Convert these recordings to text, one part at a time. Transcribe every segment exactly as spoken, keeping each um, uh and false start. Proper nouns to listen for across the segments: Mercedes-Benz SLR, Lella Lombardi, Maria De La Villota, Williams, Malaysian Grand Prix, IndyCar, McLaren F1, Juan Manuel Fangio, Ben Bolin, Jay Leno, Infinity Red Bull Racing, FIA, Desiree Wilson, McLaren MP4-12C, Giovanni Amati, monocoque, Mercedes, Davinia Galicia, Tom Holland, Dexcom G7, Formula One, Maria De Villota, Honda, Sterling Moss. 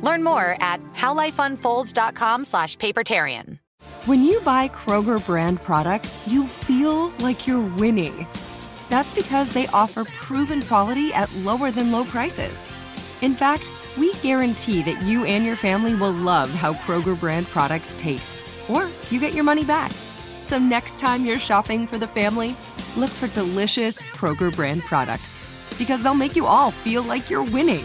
Learn more at howlifeunfolds.com slash papertarian. When you buy Kroger brand products, you feel like you're winning. That's because they offer proven quality at lower than low prices. In fact, we guarantee that you and your family will love how Kroger brand products taste, or you get your money back. So next time you're shopping for the family, look for delicious Kroger brand products, because they'll make you all feel like you're winning.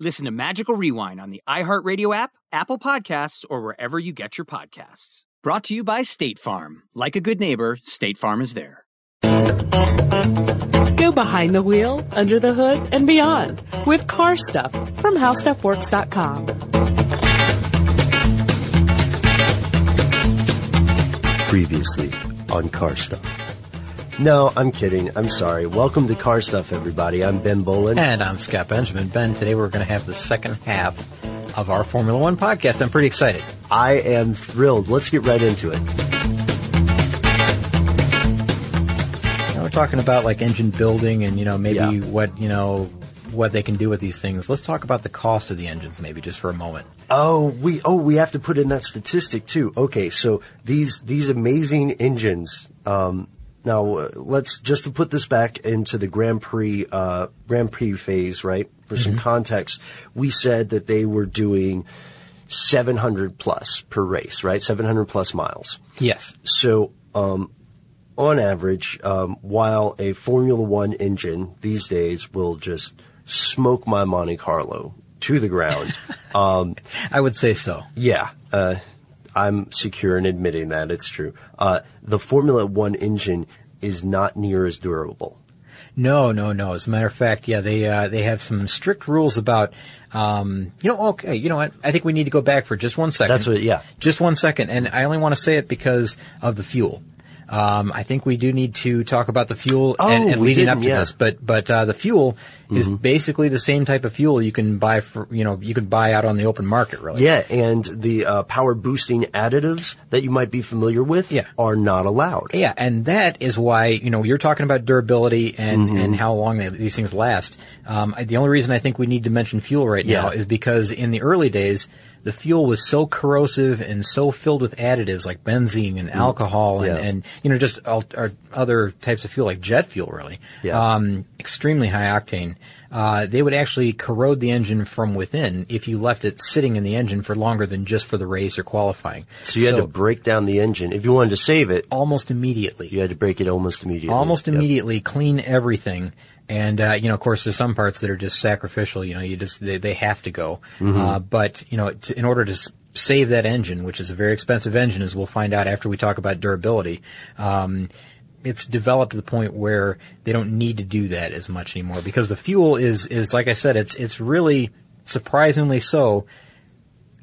Listen to Magical Rewind on the iHeartRadio app, Apple Podcasts, or wherever you get your podcasts. Brought to you by State Farm. Like a good neighbor, State Farm is there. Go behind the wheel, under the hood, and beyond with Car Stuff from How Stuff Works dot com. Previously on Car Stuff. No, I'm kidding. I'm sorry. Welcome to Car Stuff, everybody. I'm Ben Bolin. And I'm Scott Benjamin. Ben, today we're going to have the second half of our Formula One podcast. I'm pretty excited. I am thrilled. Let's get right into it. Now we're talking about like engine building and, you know, maybe yeah. what, you know, what they can do with these things. Let's talk about the cost of the engines maybe just for a moment. Oh, we oh we have to put in that statistic too. Okay, so these these amazing engines. Um, now let's just to put this back into the Grand Prix uh, Grand Prix phase, right? For mm-hmm. some context, we said that they were doing seven hundred plus per race, right? seven hundred plus miles. Yes. So, um, on average, um, while a Formula One engine these days will just smoke my Monte Carlo to the ground. Um, I would say so. Yeah. Uh, I'm secure in admitting that it's true. Uh, the Formula One engine is not near as durable. No, no, no. As a matter of fact, yeah, they, uh, they have some strict rules about, um, you know, okay, you know what? I think we need to go back for just one second. That's what, yeah. Just one second. And I only want to say it because of the fuel. Um, I think we do need to talk about the fuel oh, and, and leading up to yeah. this, but, but, uh, the fuel mm-hmm. is basically the same type of fuel you can buy for, you know, you can buy out on the open market, really. Yeah. And the, uh, power boosting additives that you might be familiar with yeah. are not allowed. Yeah. And that is why, you know, you're talking about durability and, mm-hmm. and how long they, these things last. Um, I, the only reason I think we need to mention fuel right yeah. now is because in the early days, the fuel was so corrosive and so filled with additives like benzene and alcohol and, yeah. and you know, just all, or other types of fuel like jet fuel, really, yeah. um, extremely high octane. Uh, they would actually corrode the engine from within if you left it sitting in the engine for longer than just for the race or qualifying. So you so had to break down the engine if you wanted to save it. Almost immediately. You had to break it almost immediately. Almost yep. immediately, clean everything. And, uh, you know, of course, there's some parts that are just sacrificial. You know, you just, they, they have to go. Mm-hmm. Uh, but, you know, to, in order to save that engine, which is a very expensive engine, as we'll find out after we talk about durability, um, it's developed to the point where they don't need to do that as much anymore because the fuel is, is, like I said, it's, it's really surprisingly so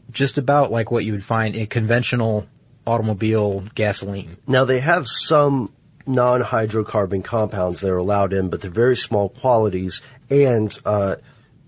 just about like what you would find in conventional automobile gasoline. Now they have some non-hydrocarbon compounds that are allowed in, but they're very small quantities. And uh,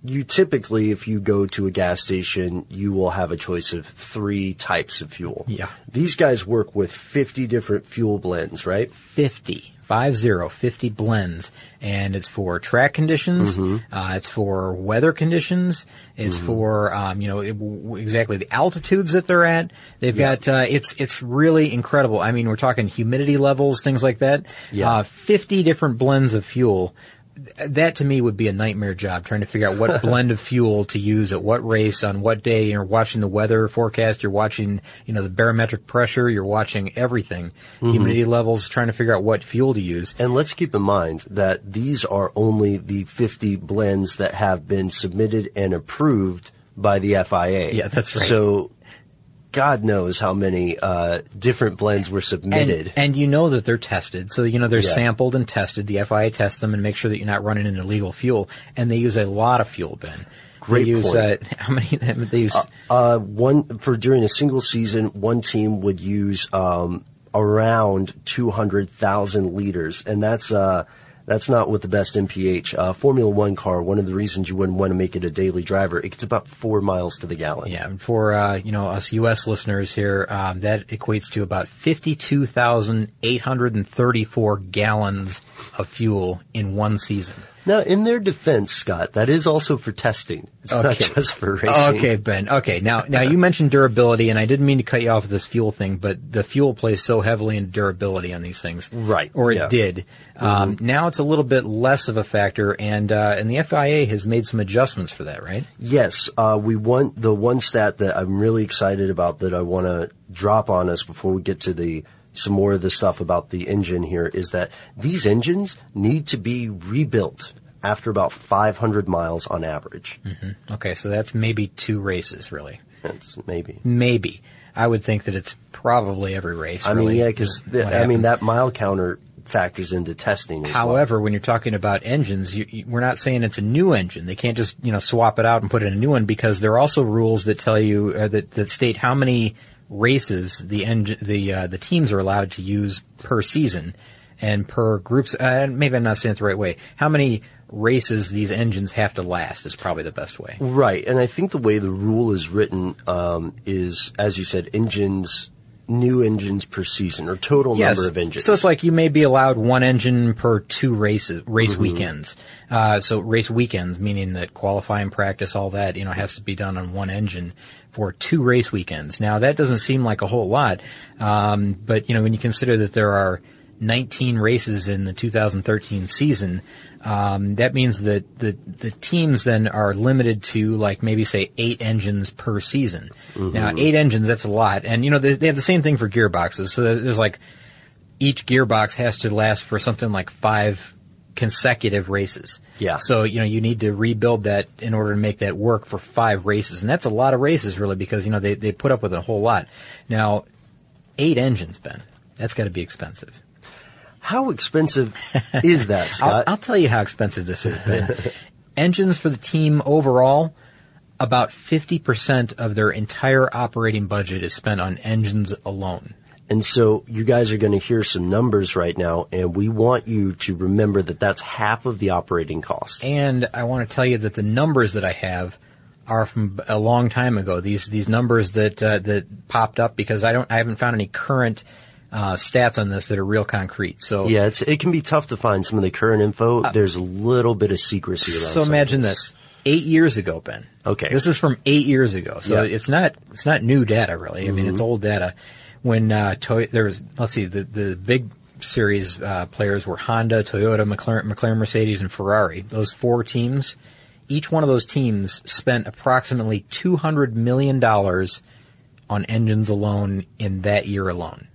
you typically, if you go to a gas station, you will have a choice of three types of fuel. Yeah. These guys work with fifty different fuel blends, right? fifty. Five zero, fifty blends. And it's for track conditions. Mm-hmm. Uh, it's for weather conditions. It's mm-hmm. for, um, you know, it, w- exactly the altitudes that they're at. They've yeah. got, uh, it's, it's really incredible. I mean, we're talking humidity levels, things like that. Yeah. Uh, fifty different blends of fuel. that to me would be a nightmare job, trying to figure out what blend of fuel to use at what race on what day. You're watching the weather forecast. You're watching, you know, the barometric pressure. You're watching everything, mm-hmm. humidity levels, trying to figure out what fuel to use. And let's keep in mind that these are only the fifty blends that have been submitted and approved by the F I A. Yeah, that's right. So God knows how many uh different blends were submitted. And, and you know that they're tested. So, you know, they're yeah. sampled and tested. The F I A tests them and make sure that you're not running an illegal fuel. And they use a lot of fuel, Ben. Great they use, point. Uh, how many they use? Uh, uh, one, for during a single season, one team would use um around two hundred thousand liters. And that's, uh, that's not with the best M P H. Uh, Formula One car, one of the reasons you wouldn't want to make it a daily driver, it gets about four miles to the gallon. Yeah, and for, uh, you know, us U S listeners here, um, that equates to about fifty-two thousand eight hundred thirty-four gallons of fuel in one season. Now, in their defense, Scott, that is also for testing. It's okay. Not just for racing. Okay, Ben. Okay. Now, now you mentioned durability, and I didn't mean to cut you off with this fuel thing, but the fuel plays so heavily in durability on these things. Right. Or it yeah. did. Mm-hmm. Um, now it's a little bit less of a factor, and, uh, and the F I A has made some adjustments for that, right? Yes. Uh, we want the one stat that I'm really excited about that I want to drop on us before we get to the some more of the stuff about the engine here is that these engines need to be rebuilt after about five hundred miles on average. Mm-hmm. Okay, so that's maybe two races, really. That's maybe. Maybe. I would think that it's probably every race, I really. Mean, yeah, because, th- I happens. mean, that mile counter factors into testing as However, well. when you're talking about engines, you, you, we're not saying it's a new engine. They can't just, you know, swap it out and put in a new one because there are also rules that tell you, uh, that, that state how many races the engine, the uh, the teams are allowed to use per season and per groups. Uh, maybe I'm not saying it the right way. How many races these engines have to last is probably the best way. Right, and I think the way the rule is written um, is, as you said, engines, new engines per season or total yes. number of engines. So it's like you may be allowed one engine per two races, race mm-hmm. weekends. Uh, so race weekends, meaning that qualifying, practice, all that, you know, has to be done on one engine for two race weekends. Now, that doesn't seem like a whole lot, um, but, you know, when you consider that there are nineteen races in the two thousand thirteen season, um, that means that the, the teams then are limited to, like, maybe, say, eight engines per season. Mm-hmm. Now, eight engines, that's a lot. And, you know, they, they have the same thing for gearboxes. So there's, like, each gearbox has to last for something like five consecutive races. Yeah. So, you know, you need to rebuild that in order to make that work for five races. And that's a lot of races, really, because, you know, they, they put up with a whole lot. Now, eight engines, Ben, that's got to be expensive. How expensive is that, Scott? I'll, I'll tell you how expensive this is, Ben. Engines for the team overall, about fifty percent of their entire operating budget is spent on engines alone. And so you guys are going to hear some numbers right now, and we want you to remember that that's half of the operating cost. And I want to tell you that the numbers that I have are from a long time ago. These these numbers that uh, that popped up because I don't I haven't found any current uh stats on this that are real concrete. So yeah, it's, it can be tough to find some of the current info. Uh, There's a little bit of secrecy around. So imagine this. Eight years ago, Ben. Okay. This is from eight years ago, so yeah. it's not it's not new data really. I mm-hmm. mean, it's old data. When uh Toy- there was, let's see, the the big series uh players were Honda, Toyota, McLaren, McLaren, Mercedes, and Ferrari. Those four teams, each one of those teams spent approximately two hundred million dollars on engines alone in that year alone.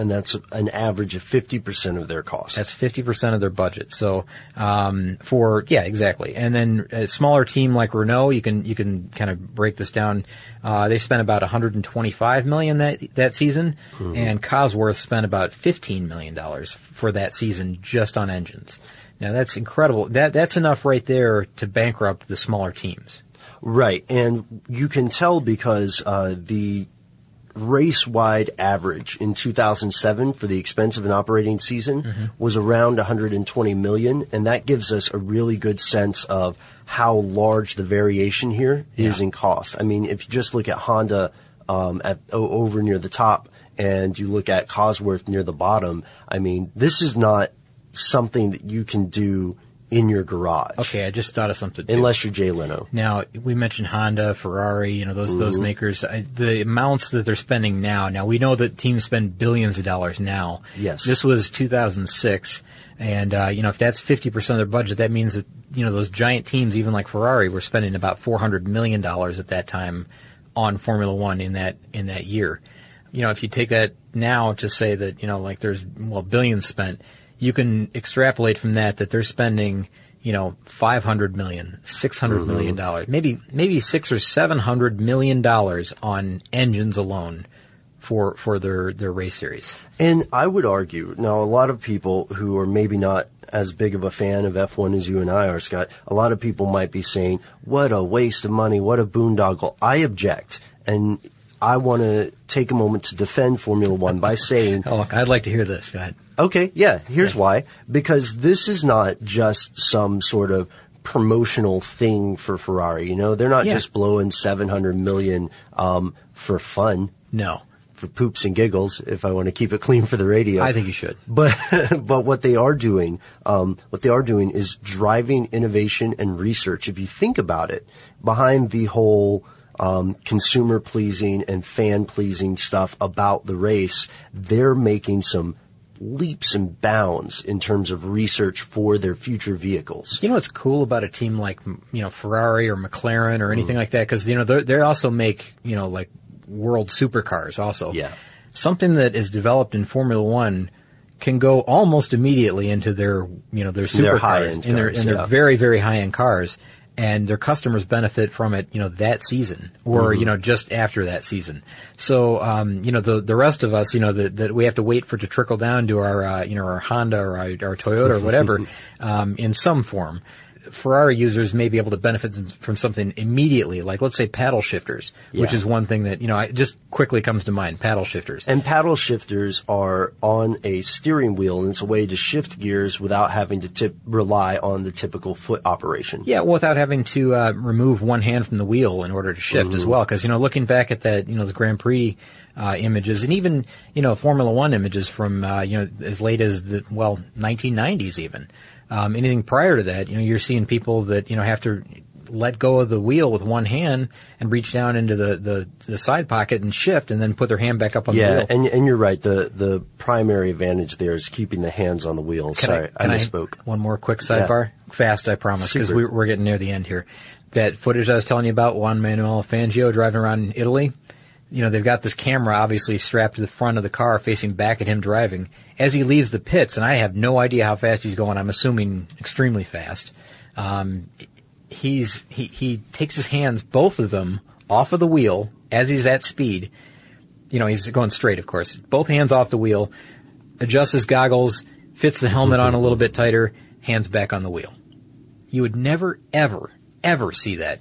And that's an average of fifty percent of their cost. That's fifty percent of their budget. So, um, for, yeah, exactly. And then a smaller team like Renault, you can, you can kind of break this down. Uh, they spent about one hundred twenty-five million dollars that, that season. Mm-hmm. And Cosworth spent about fifteen million dollars for that season just on engines. Now that's incredible. That, that's enough right there to bankrupt the smaller teams. Right. And you can tell because, uh, the, race-wide average in two thousand seven for the expense of an operating season mm-hmm. was around one hundred twenty million dollars, and that gives us a really good sense of how large the variation here yeah. is in cost. I mean, if you just look at Honda um, at over near the top and you look at Cosworth near the bottom, I mean, this is not something that you can do in your garage. Okay, I just thought of something. Too. Unless you're Jay Leno. Now, we mentioned Honda, Ferrari, you know, those mm-hmm. those makers. I, the amounts that they're spending now. Now, we know that teams spend billions of dollars now. Yes. This was two thousand six. And, uh, you know, if that's fifty percent of their budget, that means that, you know, those giant teams, even like Ferrari, were spending about four hundred million dollars at that time on Formula One in that, in that year. You know, if you take that now to say that, you know, like there's, well, billions spent, you can extrapolate from that that they're spending, you know, five hundred million dollars, six hundred million dollars, mm-hmm. maybe, maybe six or seven hundred million dollars on engines alone for, for their, their race series. And I would argue, now a lot of people who are maybe not as big of a fan of F one as you and I are, Scott, a lot of people might be saying, what a waste of money, what a boondoggle. I object. And I want to take a moment to defend Formula One by saying... oh, look, I'd like to hear this. Go ahead. Okay, yeah, here's yeah. why. Because this is not just some sort of promotional thing for Ferrari. You know, they're not yeah. just blowing seven hundred million dollars um, for fun. No. For poops and giggles, if I want to keep it clean for the radio. I think you should. But but what they are doing, um, what they are doing is driving innovation and research. If you think about it, behind the whole um, consumer pleasing and fan pleasing stuff about the race, they're making some leaps and bounds in terms of research for their future vehicles. You know what's cool about a team like, you know, Ferrari or McLaren or anything mm. like that, because you know they they also make, you know, like world supercars also. Yeah. Something that is developed in Formula One can go almost immediately into their, you know, their supercars, in their, in their yeah. very, very high-end cars, and their customers benefit from it, you know, that season or, mm-hmm. you know, just after that season. So, um, you know, the, the rest of us, you know, that, that we have to wait for it to trickle down to our, uh, you know, our Honda or our, our Toyota or whatever, um, in some form. Ferrari users may be able to benefit from something immediately, like let's say paddle shifters, yeah. which is one thing that, you know, I just quickly comes to mind, paddle shifters. And paddle shifters are on a steering wheel, and it's a way to shift gears without having to tip, rely on the typical foot operation. Yeah, without having to uh, remove one hand from the wheel in order to shift mm-hmm. as well. Because, you know, looking back at that, you know, the Grand Prix uh, images and even, you know, Formula One images from, uh, you know, as late as the, well, nineteen nineties even. Um, anything prior to that, you know, you're seeing people that, you know, have to let go of the wheel with one hand and reach down into the, the, the side pocket and shift and then put their hand back up on yeah, the wheel. Yeah, and, and you're right. The, the primary advantage there is keeping the hands on the wheel. Can Sorry, I, I misspoke. I, one more quick sidebar. Yeah. Fast, I promise, because we, we're getting near the end here. That footage I was telling you about, Juan Manuel Fangio driving around in Italy. You know, they've got this camera obviously strapped to the front of the car facing back at him driving as he leaves the pits. And I have no idea how fast he's going. I'm assuming extremely fast. Um, he's, he, he takes his hands, both of them, off of the wheel as he's at speed. You know, he's going straight, of course. Both hands off the wheel, adjusts his goggles, fits the helmet on a little bit tighter, hands back on the wheel. You would never, ever, ever see that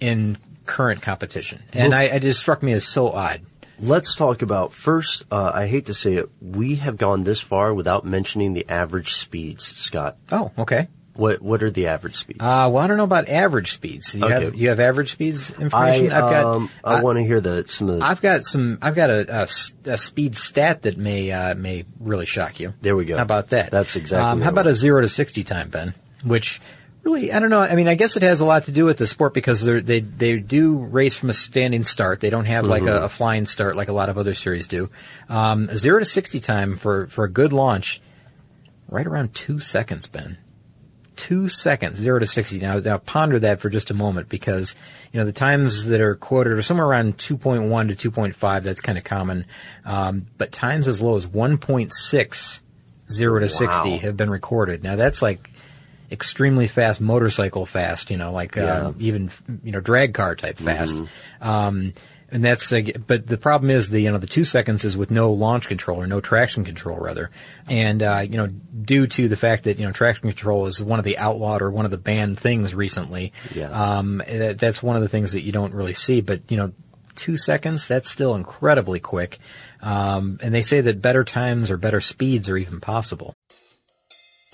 in current competition, and well, I, it just struck me as so odd. Let's talk about first, uh, I hate to say it, we have gone this far without mentioning the average speeds, Scott. Oh, okay. What what are the average speeds? Uh, well, I don't know about average speeds. You, okay. have, you have average speeds information? I, I've got, um, I, I want to hear the, some of the... I've got some, I've got a, a, a speed stat that may, uh, may really shock you. There we go. How about that? That's exactly um, How about a zero to sixty time, Ben? Which... Really, I don't know. I mean, I guess it has a lot to do with the sport because they they they do race from a standing start. They don't have mm-hmm. like a, a flying start like a lot of other series do. Um, a zero to sixty time for for a good launch, right around two seconds, Ben. Two seconds, zero to sixty. Now, now ponder that for just a moment because you know the times that are quoted are somewhere around two point one to two point five. That's kind of common, um, but times as low as one point six zero to wow. sixty have been recorded. Now that's like extremely fast, motorcycle fast, you know, like, yeah. uh, even, you know, drag car type fast. Mm-hmm. Um, and that's, uh, but the problem is the, you know, the two seconds is with no launch control or no traction control rather. And, uh, you know, due to the fact that, you know, traction control is one of the outlawed or one of the banned things recently. Yeah. Um, that, that's one of the things that you don't really see, but, you know, two seconds, that's still incredibly quick. Um, and they say that better times or better speeds are even possible.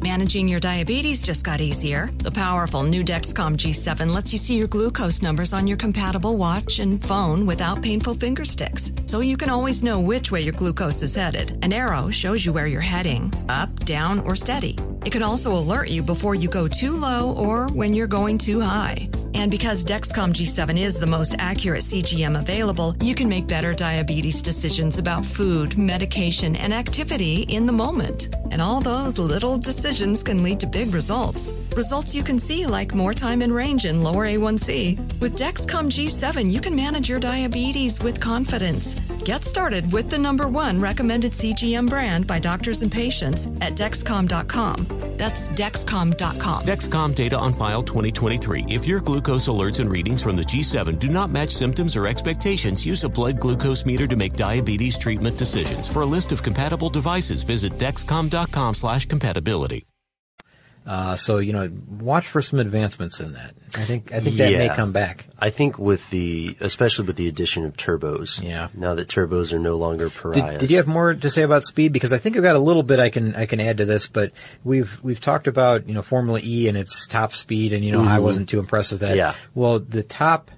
Managing your diabetes just got easier. The powerful new Dexcom G seven lets you see your glucose numbers on your compatible watch and phone without painful finger sticks, so you can always know which way your glucose is headed. An arrow shows you where you're heading, up, down, or steady. It could also alert you before you go too low or when you're going too high. And because Dexcom G seven is the most accurate C G M available, you can make better diabetes decisions about food, medication, and activity in the moment. And all those little decisions can lead to big results. Results you can see, like more time in range and lower A one C. With Dexcom G seven, you can manage your diabetes with confidence. Get started with the number one recommended C G M brand by doctors and patients at Dexcom dot com. That's Dexcom dot com. Dexcom data on file twenty twenty-three. If your glucose alerts and readings from the G seven do not match symptoms or expectations, use a blood glucose meter to make diabetes treatment decisions. For a list of compatible devices, visit Dexcom dot com slash compatibility. Uh, so, you know, watch for some advancements in that. I think I think that yeah. may come back. I think with the, especially with the addition of turbos. Yeah. Now that turbos are no longer pariahs. Did, did you have more to say about speed? Because I think I've got a little bit I can I can add to this, but we've we've talked about, you know, Formula E and its top speed, and you know, mm-hmm. I wasn't too impressed with that. Yeah. Well, the top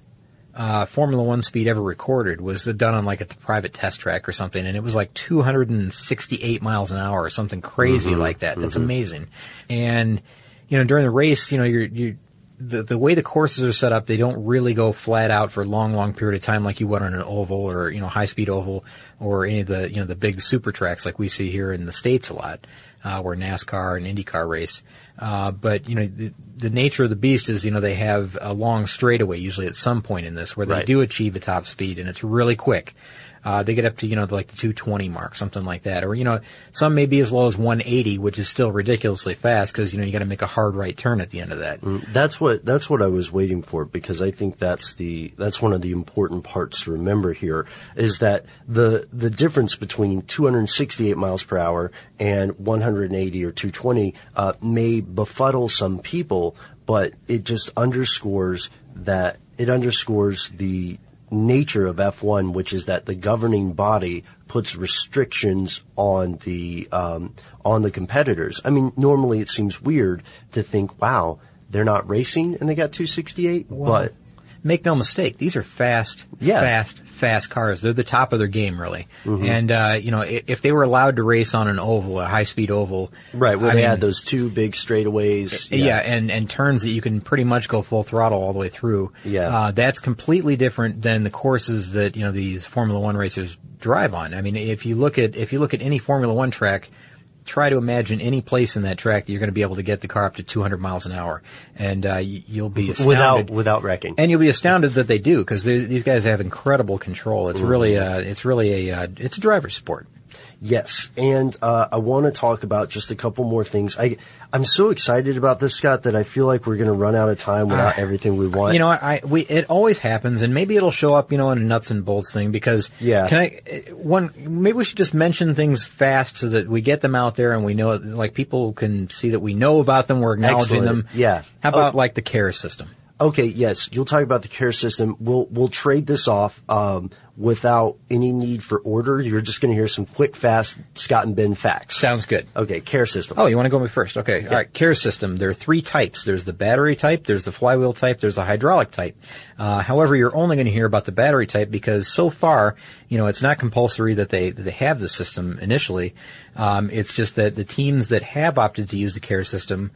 uh Formula One speed ever recorded was done on like a private test track or something, and it was like two hundred sixty-eight miles an hour or something crazy mm-hmm, like that. That's mm-hmm. amazing. And you know, during the race, you know, you're you the the way the courses are set up, they don't really go flat out for a long, long period of time like you would on an oval or, you know, high speed oval or any of the, you know, the big super tracks like we see here in the States a lot, uh where NASCAR and IndyCar race. Uh, but you know, the, the nature of the beast is, you know, they have a long straightaway usually at some point in this where they right. do achieve the top speed, and it's really quick. Uh, they get up to, you know, like the two twenty mark, something like that. Or, you know, some may be as low as one eighty, which is still ridiculously fast because, you know, you got to make a hard right turn at the end of that. Mm, that's what, that's what I was waiting for, because I think that's the, that's one of the important parts to remember here is that the, the difference between two hundred sixty-eight miles per hour and one eighty or two twenty, uh, may befuddle some people, but it just underscores that, it underscores the nature of F one, which is that the governing body puts restrictions on the um, on the competitors. I mean, normally it seems weird to think, wow, they're not racing and they got two sixty-eight, wow. But make no mistake, these are fast, yeah. fast, fast cars. They're the top of their game, really. Mm-hmm. And, uh, you know, if they were allowed to race on an oval, a high-speed oval. Right, where well, they mean, had those two big straightaways. Yeah, yeah and, and turns that you can pretty much go full throttle all the way through. Yeah. Uh, that's completely different than the courses that, you know, these Formula One racers drive on. I mean, if you look at, if you look at any Formula One track, try to imagine any place in that track that you're going to be able to get the car up to two hundred miles an hour, and uh, you'll be astounded. Without, without wrecking. And you'll be astounded that they do, because these guys have incredible control. It's mm-hmm. really a, it's really a, uh, it's a driver's sport. Yes, and uh, I want to talk about just a couple more things. I, I'm so excited about this, Scott, that I feel like we're going to run out of time without uh, everything we want. You know, I we it always happens, and maybe it'll show up, you know, in a nuts and bolts thing, because yeah. can I one maybe we should just mention things fast so that we get them out there and we know, like people can see that we know about them, we're acknowledging Excellent. them. Yeah. How about oh. like the care system? Okay, yes, you'll talk about the care system. We'll we'll trade this off um, without any need for order. You're just going to hear some quick, fast Scott and Ben facts. Sounds good. Okay, care system. Oh, you want to go first? Okay, yeah. All right, care system. There are three types. There's the battery type, there's the flywheel type, there's the hydraulic type. Uh, however, you're only going to hear about the battery type because so far, you know, it's not compulsory that they that they have the system initially. Um, it's just that the teams that have opted to use the care system,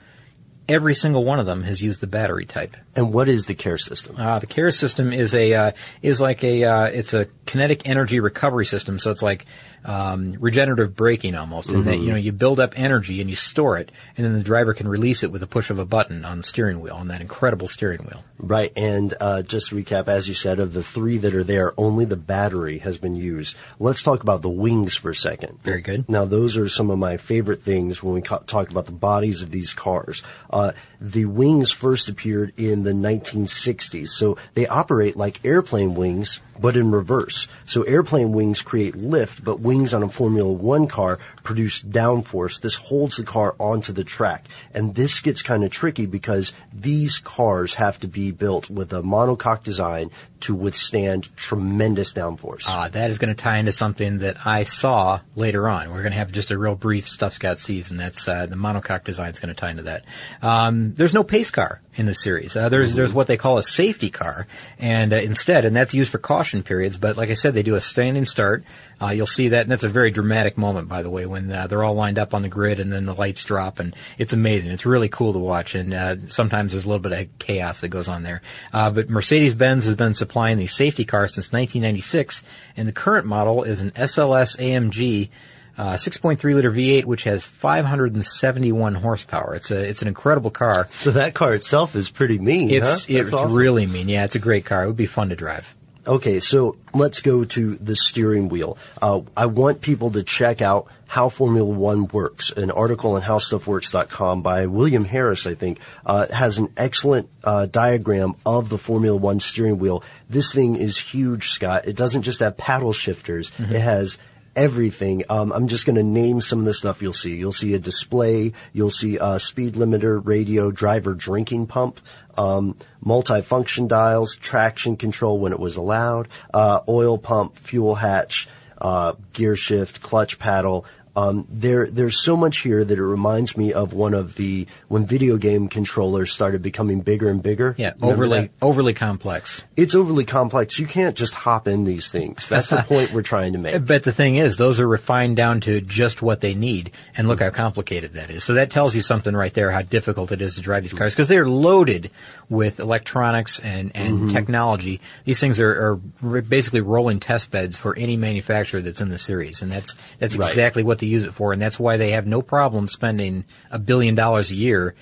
every single one of them has used the battery type. And what is the care system? Uh, the care system is a, uh, is like a, uh, it's a kinetic energy recovery system. So it's like, um, regenerative braking almost. Mm-hmm. In that, you know, you build up energy and you store it, and then the driver can release it with a push of a button on the steering wheel, on that incredible steering wheel. Right. And, uh, just to recap, as you said, of the three that are there, only the battery has been used. Let's talk about the wings for a second. Very good. Now, those are some of my favorite things when we ca- talk about the bodies of these cars. Uh, the wings first appeared in the nineteen sixties. So they operate like airplane wings, but in reverse. So airplane wings create lift, but wings on a Formula One car produce downforce. This holds the car onto the track. And this gets kind of tricky because these cars have to be built with a monocoque design to withstand tremendous downforce. Ah, uh, that is going to tie into something that I saw later on. We're going to have just a real brief Stuff Scott sees, and that's uh, the monocoque design is going to tie into that. Um, there's no pace car in the series. Uh, there's, mm-hmm. there's what they call a safety car, and uh, instead, and that's used for caution periods, but like I said, they do a standing start. Uh, you'll see that, and that's a very dramatic moment, by the way, when uh, they're all lined up on the grid and then the lights drop, and it's amazing. It's really cool to watch, and uh, sometimes there's a little bit of chaos that goes on there. Uh, but Mercedes-Benz has been supplying the safety car since nineteen ninety-six, and the current model is an S L S A M G Uh, six point three liter V eight, which has five hundred seventy-one horsepower. It's a, it's an incredible car. So that car itself is pretty mean, it's, huh? It's, it's awesome. Really mean. Yeah, it's a great car. It would be fun to drive. Okay, so let's go to the steering wheel. Uh, I want people to check out How Formula One Works, an article on how stuff works dot com by William Harris, I think, uh, has an excellent uh, diagram of the Formula One steering wheel. This thing is huge, Scott. It doesn't just have paddle shifters. Mm-hmm. It has everything. Um, I'm just going to name some of the stuff you'll see. You'll see a display. You'll see a speed limiter, radio, driver drinking pump, um, multi-function dials, traction control when it was allowed, uh, oil pump, fuel hatch, uh, gear shift, clutch paddle. Um, there, there's so much here that it reminds me of one of the, when video game controllers started becoming bigger and bigger. Yeah, overly, overly complex. It's overly complex. You can't just hop in these things. That's the point we're trying to make. But the thing is, those are refined down to just what they need. And look how complicated that is. So that tells you something right there, how difficult it is to drive these cars, because they're loaded with electronics and, and mm-hmm. technology. These things are, are basically rolling test beds for any manufacturer that's in the series. And that's, that's exactly right. what to use it for, and that's why they have no problem spending a billion dollars a year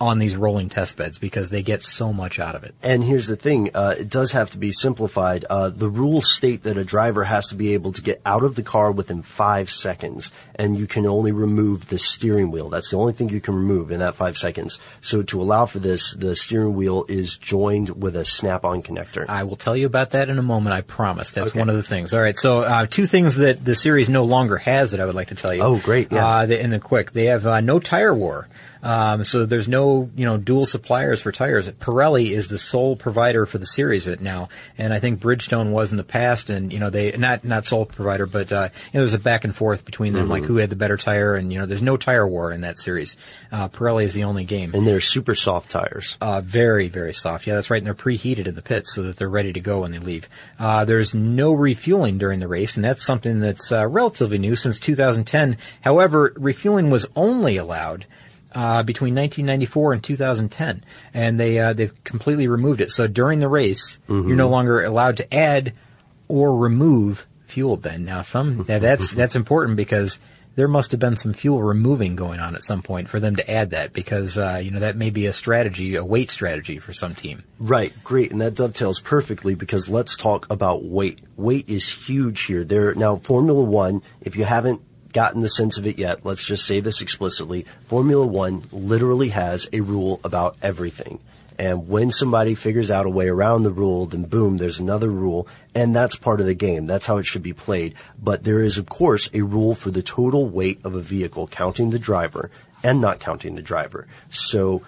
on these rolling test beds, because they get so much out of it. And here's the thing, uh, it does have to be simplified. Uh, the rules state that a driver has to be able to get out of the car within five seconds, and you can only remove the steering wheel. That's the only thing you can remove in that five seconds. So to allow for this, the steering wheel is joined with a snap-on connector. I will tell you about that in a moment, I promise. That's okay. One of the things. All right, so uh, two things that the series no longer has that I would like to tell you. Oh, great, yeah. Uh, and then quick, they have uh, no tire war. Um, so there's no, you know, dual suppliers for tires. Pirelli is the sole provider for the series of it now. And I think Bridgestone was in the past, and, you know, they, not, not sole provider, but, uh, you know, there was a back and forth between them, mm-hmm. like who had the better tire, and, you know, there's no tire war in that series. Uh, Pirelli is the only game. And they're super soft tires. Uh, very, very soft. Yeah, that's right. And they're preheated in the pits so that they're ready to go when they leave. Uh, there's no refueling during the race, and that's something that's, uh, relatively new since two thousand ten. However, refueling was only allowed Uh, between nineteen ninety-four and two thousand ten, and they uh, they've completely removed it. So during the race, mm-hmm. you're no longer allowed to add or remove fuel. Ben, now some now that's that's important, because there must have been some fuel removing going on at some point for them to add that, because, uh, you know, that may be a strategy, a weight strategy for some team. Right. Great. And that dovetails perfectly, because let's talk about weight. Weight is huge here. There now, Formula One, if you haven't gotten the sense of it yet, let's just say this explicitly. Formula One literally has a rule about everything. And when somebody figures out a way around the rule, then boom, there's another rule. And that's part of the game. That's how it should be played. But there is, of course, a rule for the total weight of a vehicle, counting the driver and not counting the driver. So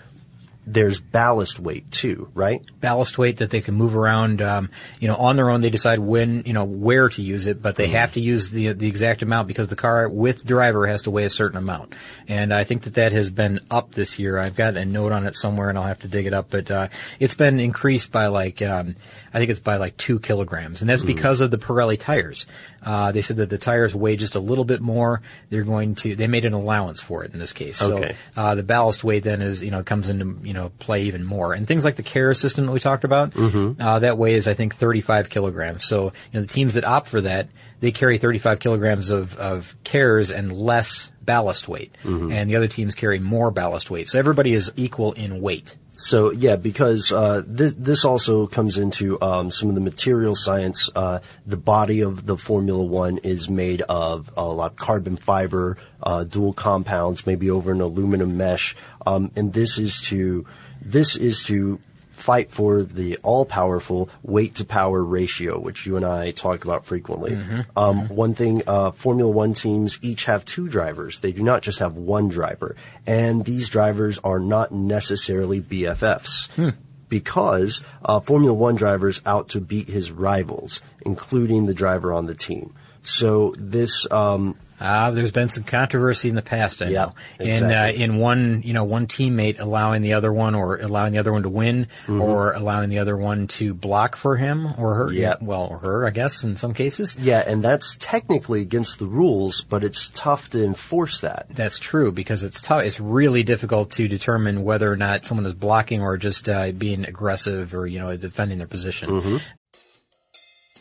there's ballast weight too, right? Ballast weight that they can move around, um, you know, on their own. They decide when, you know, where to use it, but they mm-hmm. have to use the the exact amount because the car with driver has to weigh a certain amount. And I think that that has been up this year. I've got a note on it somewhere and I'll have to dig it up, but, uh, it's been increased by like, um, I think it's by like two kilograms. And that's mm-hmm. because of the Pirelli tires. Uh, they said that the tires weigh just a little bit more. They're going to, they made an allowance for it in this case. Okay. So, uh, the ballast weight then is, you know, comes into, you know, know, play even more. And things like the C A R E system that we talked about, mm-hmm. uh, that weighs, I think, thirty-five kilograms. So, you know, the teams that opt for that, they carry thirty-five kilograms of, of C A Res and less ballast weight. Mm-hmm. And the other teams carry more ballast weight. So everybody is equal in weight. So, yeah, because uh th- this also comes into um some of the material science. Uh the body of the Formula One is made of a lot of carbon fiber, uh dual compounds, maybe over an aluminum mesh. Um and this is to this is to fight for the all-powerful weight-to-power ratio, which you and I talk about frequently. Mm-hmm. Um, mm-hmm. One thing, uh, Formula One teams each have two drivers. They do not just have one driver. And these drivers are not necessarily B F Fs hmm. because uh, Formula One driver's out to beat his rivals, including the driver on the team. So this... Um, Ah, uh, there's been some controversy in the past, I yeah, know. Exactly. In, uh, in one, you know, one teammate allowing the other one or allowing the other one to win mm-hmm. or allowing the other one to block for him or her. Yeah. Well, or her, I guess, in some cases. Yeah, and that's technically against the rules, but it's tough to enforce that. That's true, because it's tough. It's really difficult to determine whether or not someone is blocking or just uh, being aggressive or, you know, defending their position. Mm-hmm.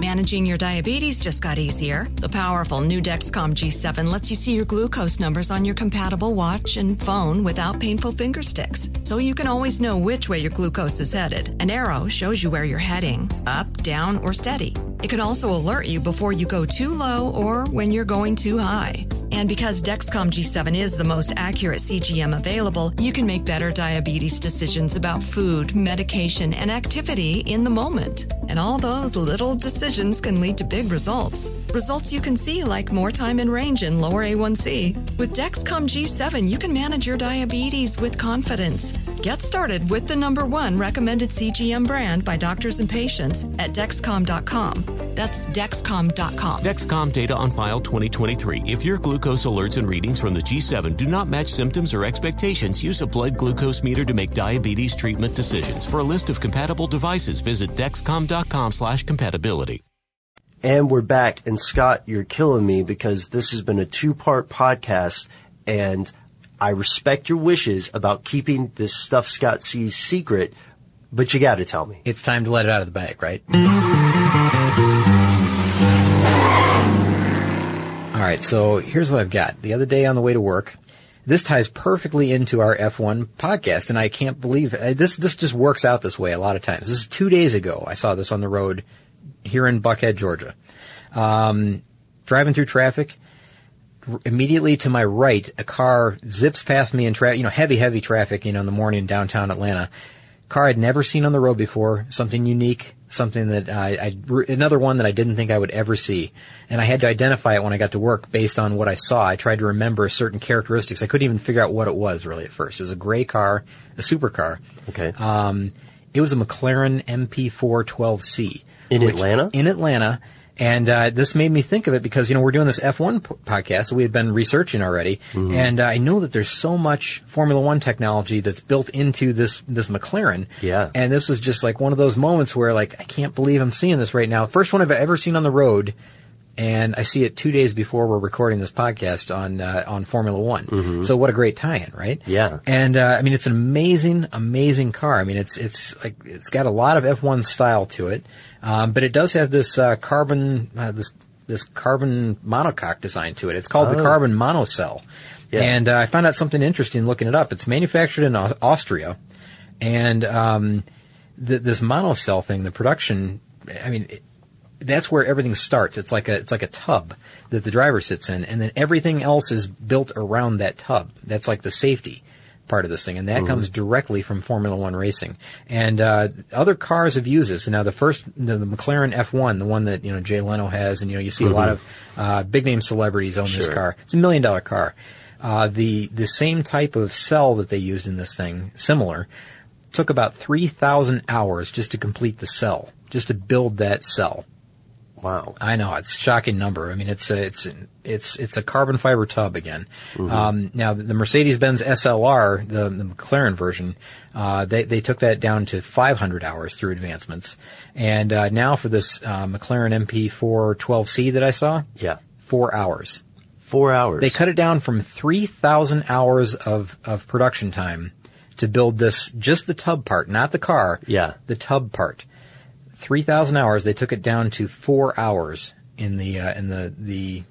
Managing your diabetes just got easier. The powerful new Dexcom G seven lets you see your glucose numbers on your compatible watch and phone without painful finger sticks, so you can always know which way your glucose is headed. An arrow shows you where you're heading, up, down, or steady. It can also alert you before you go too low or when you're going too high. And because Dexcom G seven is the most accurate C G M available, you can make better diabetes decisions about food, medication, and activity in the moment. And all those little decisions can lead to big results. Results you can see, like more time in range and lower A one C. With Dexcom G seven, you can manage your diabetes with confidence. Get started with the number one recommended C G M brand by doctors and patients at Dexcom dot com. That's Dexcom dot com. Dexcom data on file twenty twenty-three. If your glucose alerts and readings from the G seven do not match symptoms or expectations, use a blood glucose meter to make diabetes treatment decisions. For a list of compatible devices, visit Dexcom dot com slash compatibility. And we're back. And Scott, you're killing me because this has been a two-part podcast, and I respect your wishes about keeping this stuff Scott sees secret, but you got to tell me. It's time to let it out of the bag, right? All right, so here's what I've got. The other day on the way to work, this ties perfectly into our F one podcast, and I can't believe it. This, this just works out this way a lot of times. This is two days ago. I saw this on the road here in Buckhead, Georgia. Um, driving through traffic, r- immediately to my right, a car zips past me in traffic, you know, heavy, heavy traffic, you know, in the morning in downtown Atlanta. car I'd never seen on the road before, something unique, something that I, I, another one that I didn't think I would ever see. And I had to identify it when I got to work based on what I saw. I tried to remember certain characteristics. I couldn't even figure out what it was really at first. It was a gray car, a supercar. Okay. Um, it was a McLaren M P four twelve C. In which, Atlanta? In Atlanta. And uh this made me think of it because, you know, we're doing this F one po- podcast that we had been researching already. Mm-hmm. And uh, I know that there's so much Formula One technology that's built into this this McLaren. Yeah. And this was just like one of those moments where, like, I can't believe I'm seeing this right now. First one I've ever seen on the road. And I see it two days before we're recording this podcast on uh, on Formula One. Mm-hmm. So what a great tie-in, right? Yeah. And uh, I mean, it's an amazing, amazing car. I mean, it's it's like it's got a lot of F one style to it, um, but it does have this uh, carbon uh, this this carbon monocoque design to it. It's called oh. the carbon monocell. Yeah. And uh, I found out something interesting looking it up. It's manufactured in Aus- Austria, and um, th- this monocell thing, the production. I mean. It, That's where everything starts. It's like a it's like a tub that the driver sits in, and then everything else is built around that tub. That's like the safety part of this thing, and that mm-hmm. comes directly from Formula One racing. And uh other cars have used this. Now, the first, the, the McLaren F one, the one that, you know, Jay Leno has, and, you know, you see mm-hmm. a lot of uh big name celebrities own sure. this car. It's a million dollar car. Uh the the same type of cell that they used in this thing, similar, took about three thousand hours just to complete the cell, just to build that cell. Wow. I know. It's a shocking number. I mean, it's a, it's, it's, it's a carbon fiber tub again. Mm-hmm. Um, now the Mercedes-Benz S L R, the, the McLaren version, uh, they, they took that down to five hundred hours through advancements. And, uh, now for this, uh, McLaren M P four twelve C that I saw. Yeah. Four hours. Four hours. They cut it down from three thousand hours of, of production time to build this, just the tub part, not the car. Yeah. The tub part. three thousand hours, they took it down to four hours in the uh, in the the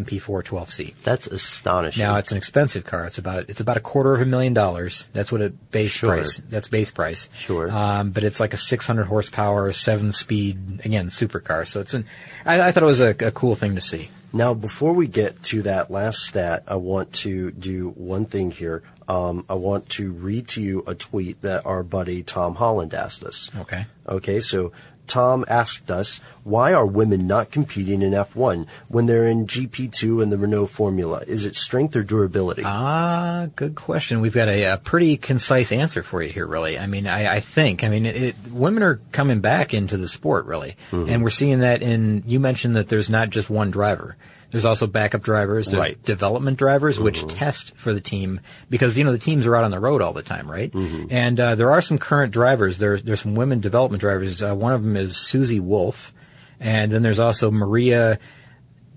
M P four twelve C. That's astonishing. Now, it's an expensive car. It's about it's about a quarter of a million dollars. That's what it base sure. price. That's base price. Sure. Um, but it's like a six hundred horsepower, seven speed again supercar. So it's an. I, I thought it was a, a cool thing to see. Now, before we get to that last stat, I want to do one thing here. Um, I want to read to you a tweet that our buddy Tom Holland asked us. Okay. Okay, so Tom asked us, why are women not competing in F one when they're in G P two and the Renault formula? Is it strength or durability? Ah, good question. We've got a, a pretty concise answer for you here, really. I mean, I, I think, I mean, it, women are coming back into the sport, really. Mm-hmm. And we're seeing that in, you mentioned that there's not just one driver. There's also backup drivers, there's right. development drivers, mm-hmm. which test for the team because, you know, the teams are out on the road all the time, right? Mm-hmm. And uh, there are some current drivers. There, there's some women development drivers. Uh, one of them is Susie Wolf, and then there's also Maria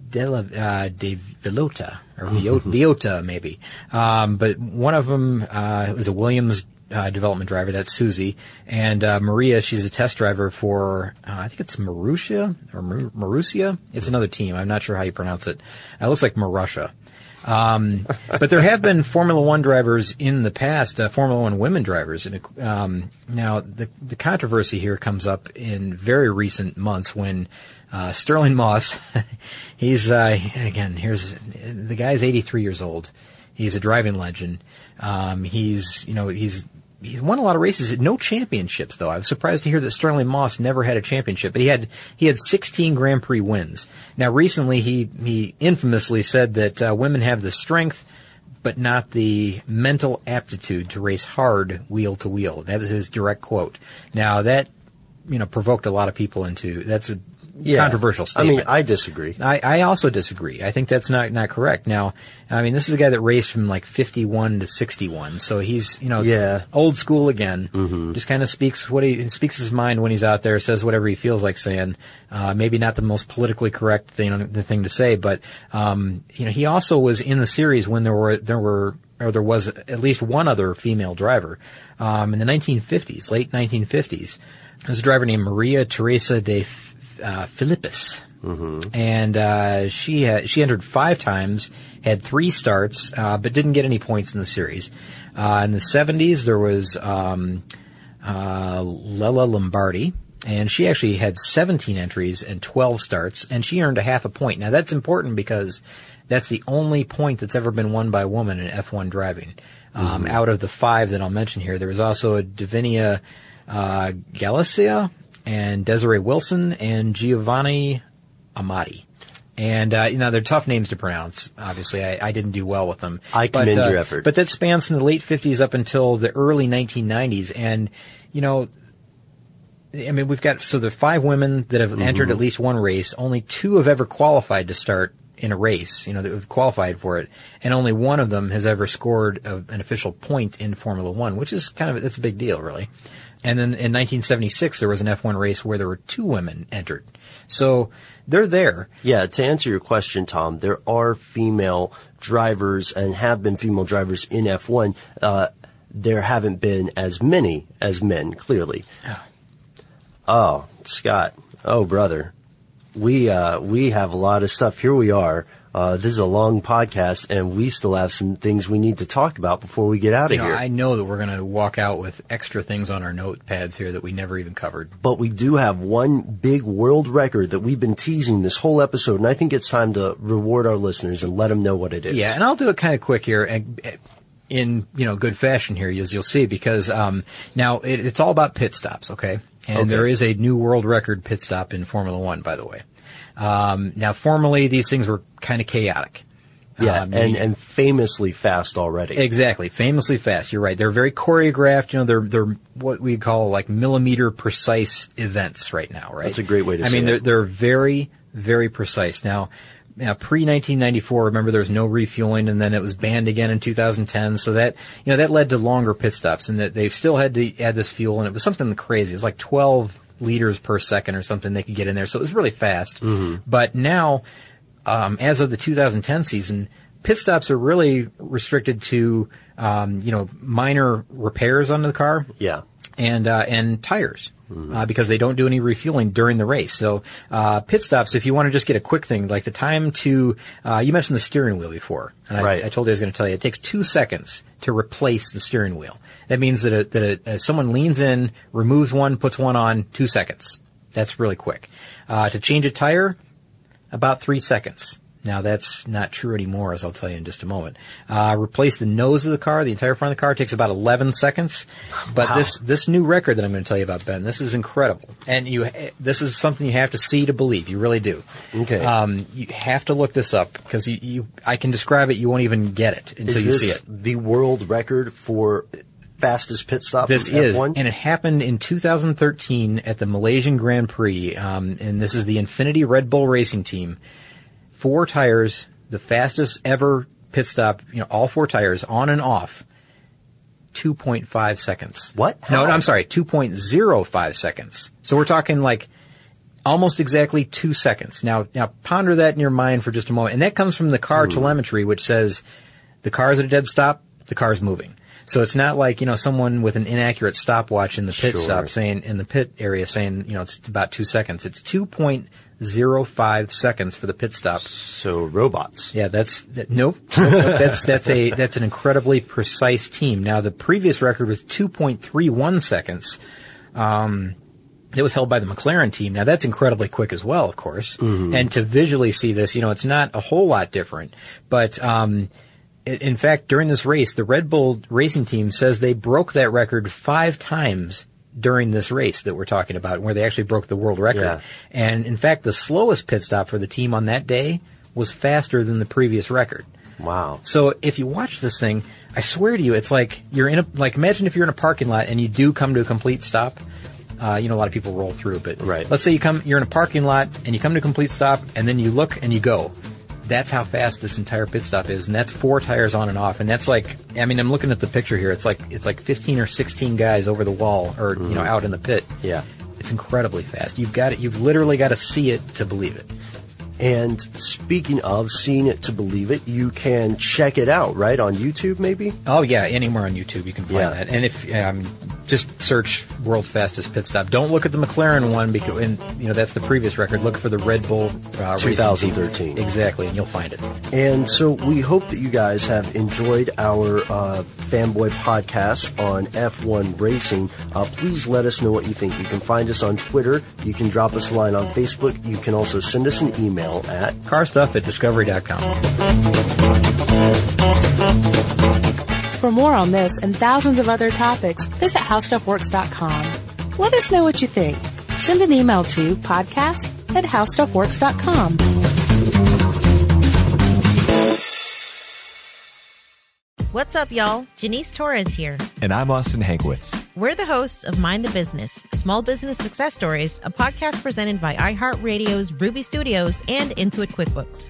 De, La, uh, De Villota, or mm-hmm. Villota maybe. Um, but one of them uh, is a Williams uh, development driver. That's Susie. And uh, Maria, she's a test driver for, uh, I think it's Marussia or Mar- Marussia. It's another team. I'm not sure how you pronounce it. It looks like Marussia. Um, but there have been Formula One drivers in the past, uh, Formula One women drivers. And, um, now the, the controversy here comes up in very recent months when, uh, Sterling Moss, he's, uh, again, here's, the guy's eighty-three years old. He's a driving legend. Um, he's, you know, he's, he's won a lot of races, no championships though. I was surprised to hear that Sterling Moss never had a championship, but he had, he had sixteen Grand Prix wins. Now recently he, he infamously said that, uh, women have the strength, but not the mental aptitude to race hard wheel to wheel. That was his direct quote. Now that, you know, provoked a lot of people into, that's a, Yeah. controversial statement. I mean, I disagree. I, I also disagree. I think that's not, not correct. Now, I mean, this is a guy that raced from like fifty-one to sixty-one, so he's, you know, yeah. old school again. Mm-hmm. Just kind of speaks what he, speaks his mind when he's out there, says whatever he feels like saying. Uh, maybe not the most politically correct thing, the thing to say, but, um, you know, he also was in the series when there were, there were, or there was at least one other female driver, um, in the nineteen fifties, late nineteen fifties. There was a driver named Maria Teresa de Uh, Philippus. Mm-hmm. And, uh, she, uh, she entered five times, had three starts, uh, but didn't get any points in the series. Uh, in the seventies, there was, um, uh, Lella Lombardi, and she actually had seventeen entries and twelve starts, and she earned a half a point. Now that's important because that's the only point that's ever been won by a woman in F one driving. Um, mm-hmm. Out of the five that I'll mention here, there was also a Davinia uh, Galicia and Desiree Wilson and Giovanni Amati. And, uh, you know, they're tough names to pronounce. Obviously, I, I didn't do well with them. I commend but, uh, your effort. But that spans from the late fifties up until the early nineteen nineties. And, you know, I mean, we've got, so the five women that have mm-hmm. entered at least one race, only two have ever qualified to start in a race, you know, that have qualified for it. And only one of them has ever scored a, an official point in Formula One, which is kind of, that's a big deal, really. And then in nineteen seventy-six, there was an F one race where there were two women entered. So they're there. Yeah, to answer your question, Tom, there are female drivers and have been female drivers in F one. Uh, there haven't been as many as men, clearly. Oh, oh Scott. Oh, brother. We, uh, we have a lot of stuff. Here we are. Uh, this is a long podcast, and we still have some things we need to talk about before we get out of you know, here. I know that we're going to walk out with extra things on our notepads here that we never even covered. But we do have one big world record that we've been teasing this whole episode, and I think it's time to reward our listeners and let them know what it is. Yeah, and I'll do it kind of quick here. And in, you know, good fashion here, as you'll see, because um, now it, it's all about pit stops, okay? And okay. There is a new world record pit stop in Formula One, by the way. Um, now, formerly, these things were kind of chaotic. Yeah, um, and, and famously fast already. Exactly, famously fast. You're right. They're very choreographed. You know, they're they're what we call like millimeter precise events right now. Right. That's a great way to. I say I mean, they're, they're very very precise now. Now, pre-nineteen ninety-four, remember there was no refueling, and then it was banned again in two thousand ten. So that, you know, that led to longer pit stops, and that they still had to add this fuel, and it was something crazy. It was like twelve liters per second or something they could get in there. So it was really fast. Mm-hmm. But now, um, as of the two thousand ten season, pit stops are really restricted to, um, you know, minor repairs on the car. Yeah. And, uh, and tires, mm-hmm. uh, because they don't do any refueling during the race. So, uh, pit stops, if you want to just get a quick thing, like the time to, uh, you mentioned the steering wheel before. And I, right. I told you I was going to tell you, it takes two seconds to replace the steering wheel. That means that, a, that a, someone leans in, removes one, puts one on, two seconds. That's really quick. Uh, to change a tire, about three seconds. Now, that's not true anymore, as I'll tell you in just a moment. Uh, replace the nose of the car, the entire front of the car, takes about eleven seconds. But wow. this, this new record that I'm going to tell you about, Ben, this is incredible. And you, this is something you have to see to believe. You really do. Okay. Um, you have to look this up, because you, you, I can describe it, you won't even get it until is you see it. Is this the world record for fastest pit stop this in F one? This is, and it happened in two thousand thirteen at the Malaysian Grand Prix, um, and this is the Infinity Red Bull Racing Team. Four tires, the fastest ever pit stop, you know, all four tires on and off, two point five seconds. What? How? No, I'm sorry, two point oh five seconds. So we're talking like almost exactly two seconds. Now, now ponder that in your mind for just a moment. And that comes from the car Ooh. telemetry, which says the car's at a dead stop, the car's moving. So it's not like, you know, someone with an inaccurate stopwatch in the pit sure. stop saying, in the pit area saying, you know, it's about two seconds. It's two point oh five seconds for the pit stop. So robots. Yeah, that's, that, nope. nope, nope that's, that's a, that's an incredibly precise team. Now, the previous record was two point three one seconds. Um, it was held by the McLaren team. Now, that's incredibly quick as well, of course. Mm-hmm. And to visually see this, you know, it's not a whole lot different, but, um, in fact, during this race, the Red Bull racing team says they broke that record five times during this race that we're talking about, where they actually broke the world record. Yeah. And, in fact, the slowest pit stop for the team on that day was faster than the previous record. Wow. So if you watch this thing, I swear to you, it's like you're in a – like imagine if you're in a parking lot and you do come to a complete stop. Uh, you know, a lot of people roll through, but right. let's say you come, you're in a parking lot and you come to a complete stop and then you look and you go. That's how fast this entire pit stop is, and that's four tires on and off, and that's like, I mean, I'm looking at the picture here, it's like, it's like fifteen or sixteen guys over the wall, or, mm-hmm. you know, out in the pit. Yeah. It's incredibly fast. You've got it, you've literally got to see it to believe it. And speaking of seeing it to believe it, you can check it out, right, on YouTube maybe? Oh, yeah, anywhere on YouTube you can find yeah. that. And if um, just search World's Fastest Pit Stop. Don't look at the McLaren one, because and, you know, that's the previous record. Look for the Red Bull uh, twenty thirteen. Exactly, and you'll find it. And so we hope that you guys have enjoyed our uh, fanboy podcast on F one racing. Uh, please let us know what you think. You can find us on Twitter. You can drop us a line on Facebook. You can also send us an email at carstuff at discovery dot com. For more on this and thousands of other topics, visit how stuff works dot com. Let us know what you think. Send an email to podcast at how stuff works dot com. What's up, y'all? Janice Torres here. And I'm Austin Hankwitz. We're the hosts of Mind the Business, Small Business Success Stories, a podcast presented by iHeartRadio's Ruby Studios and Intuit QuickBooks.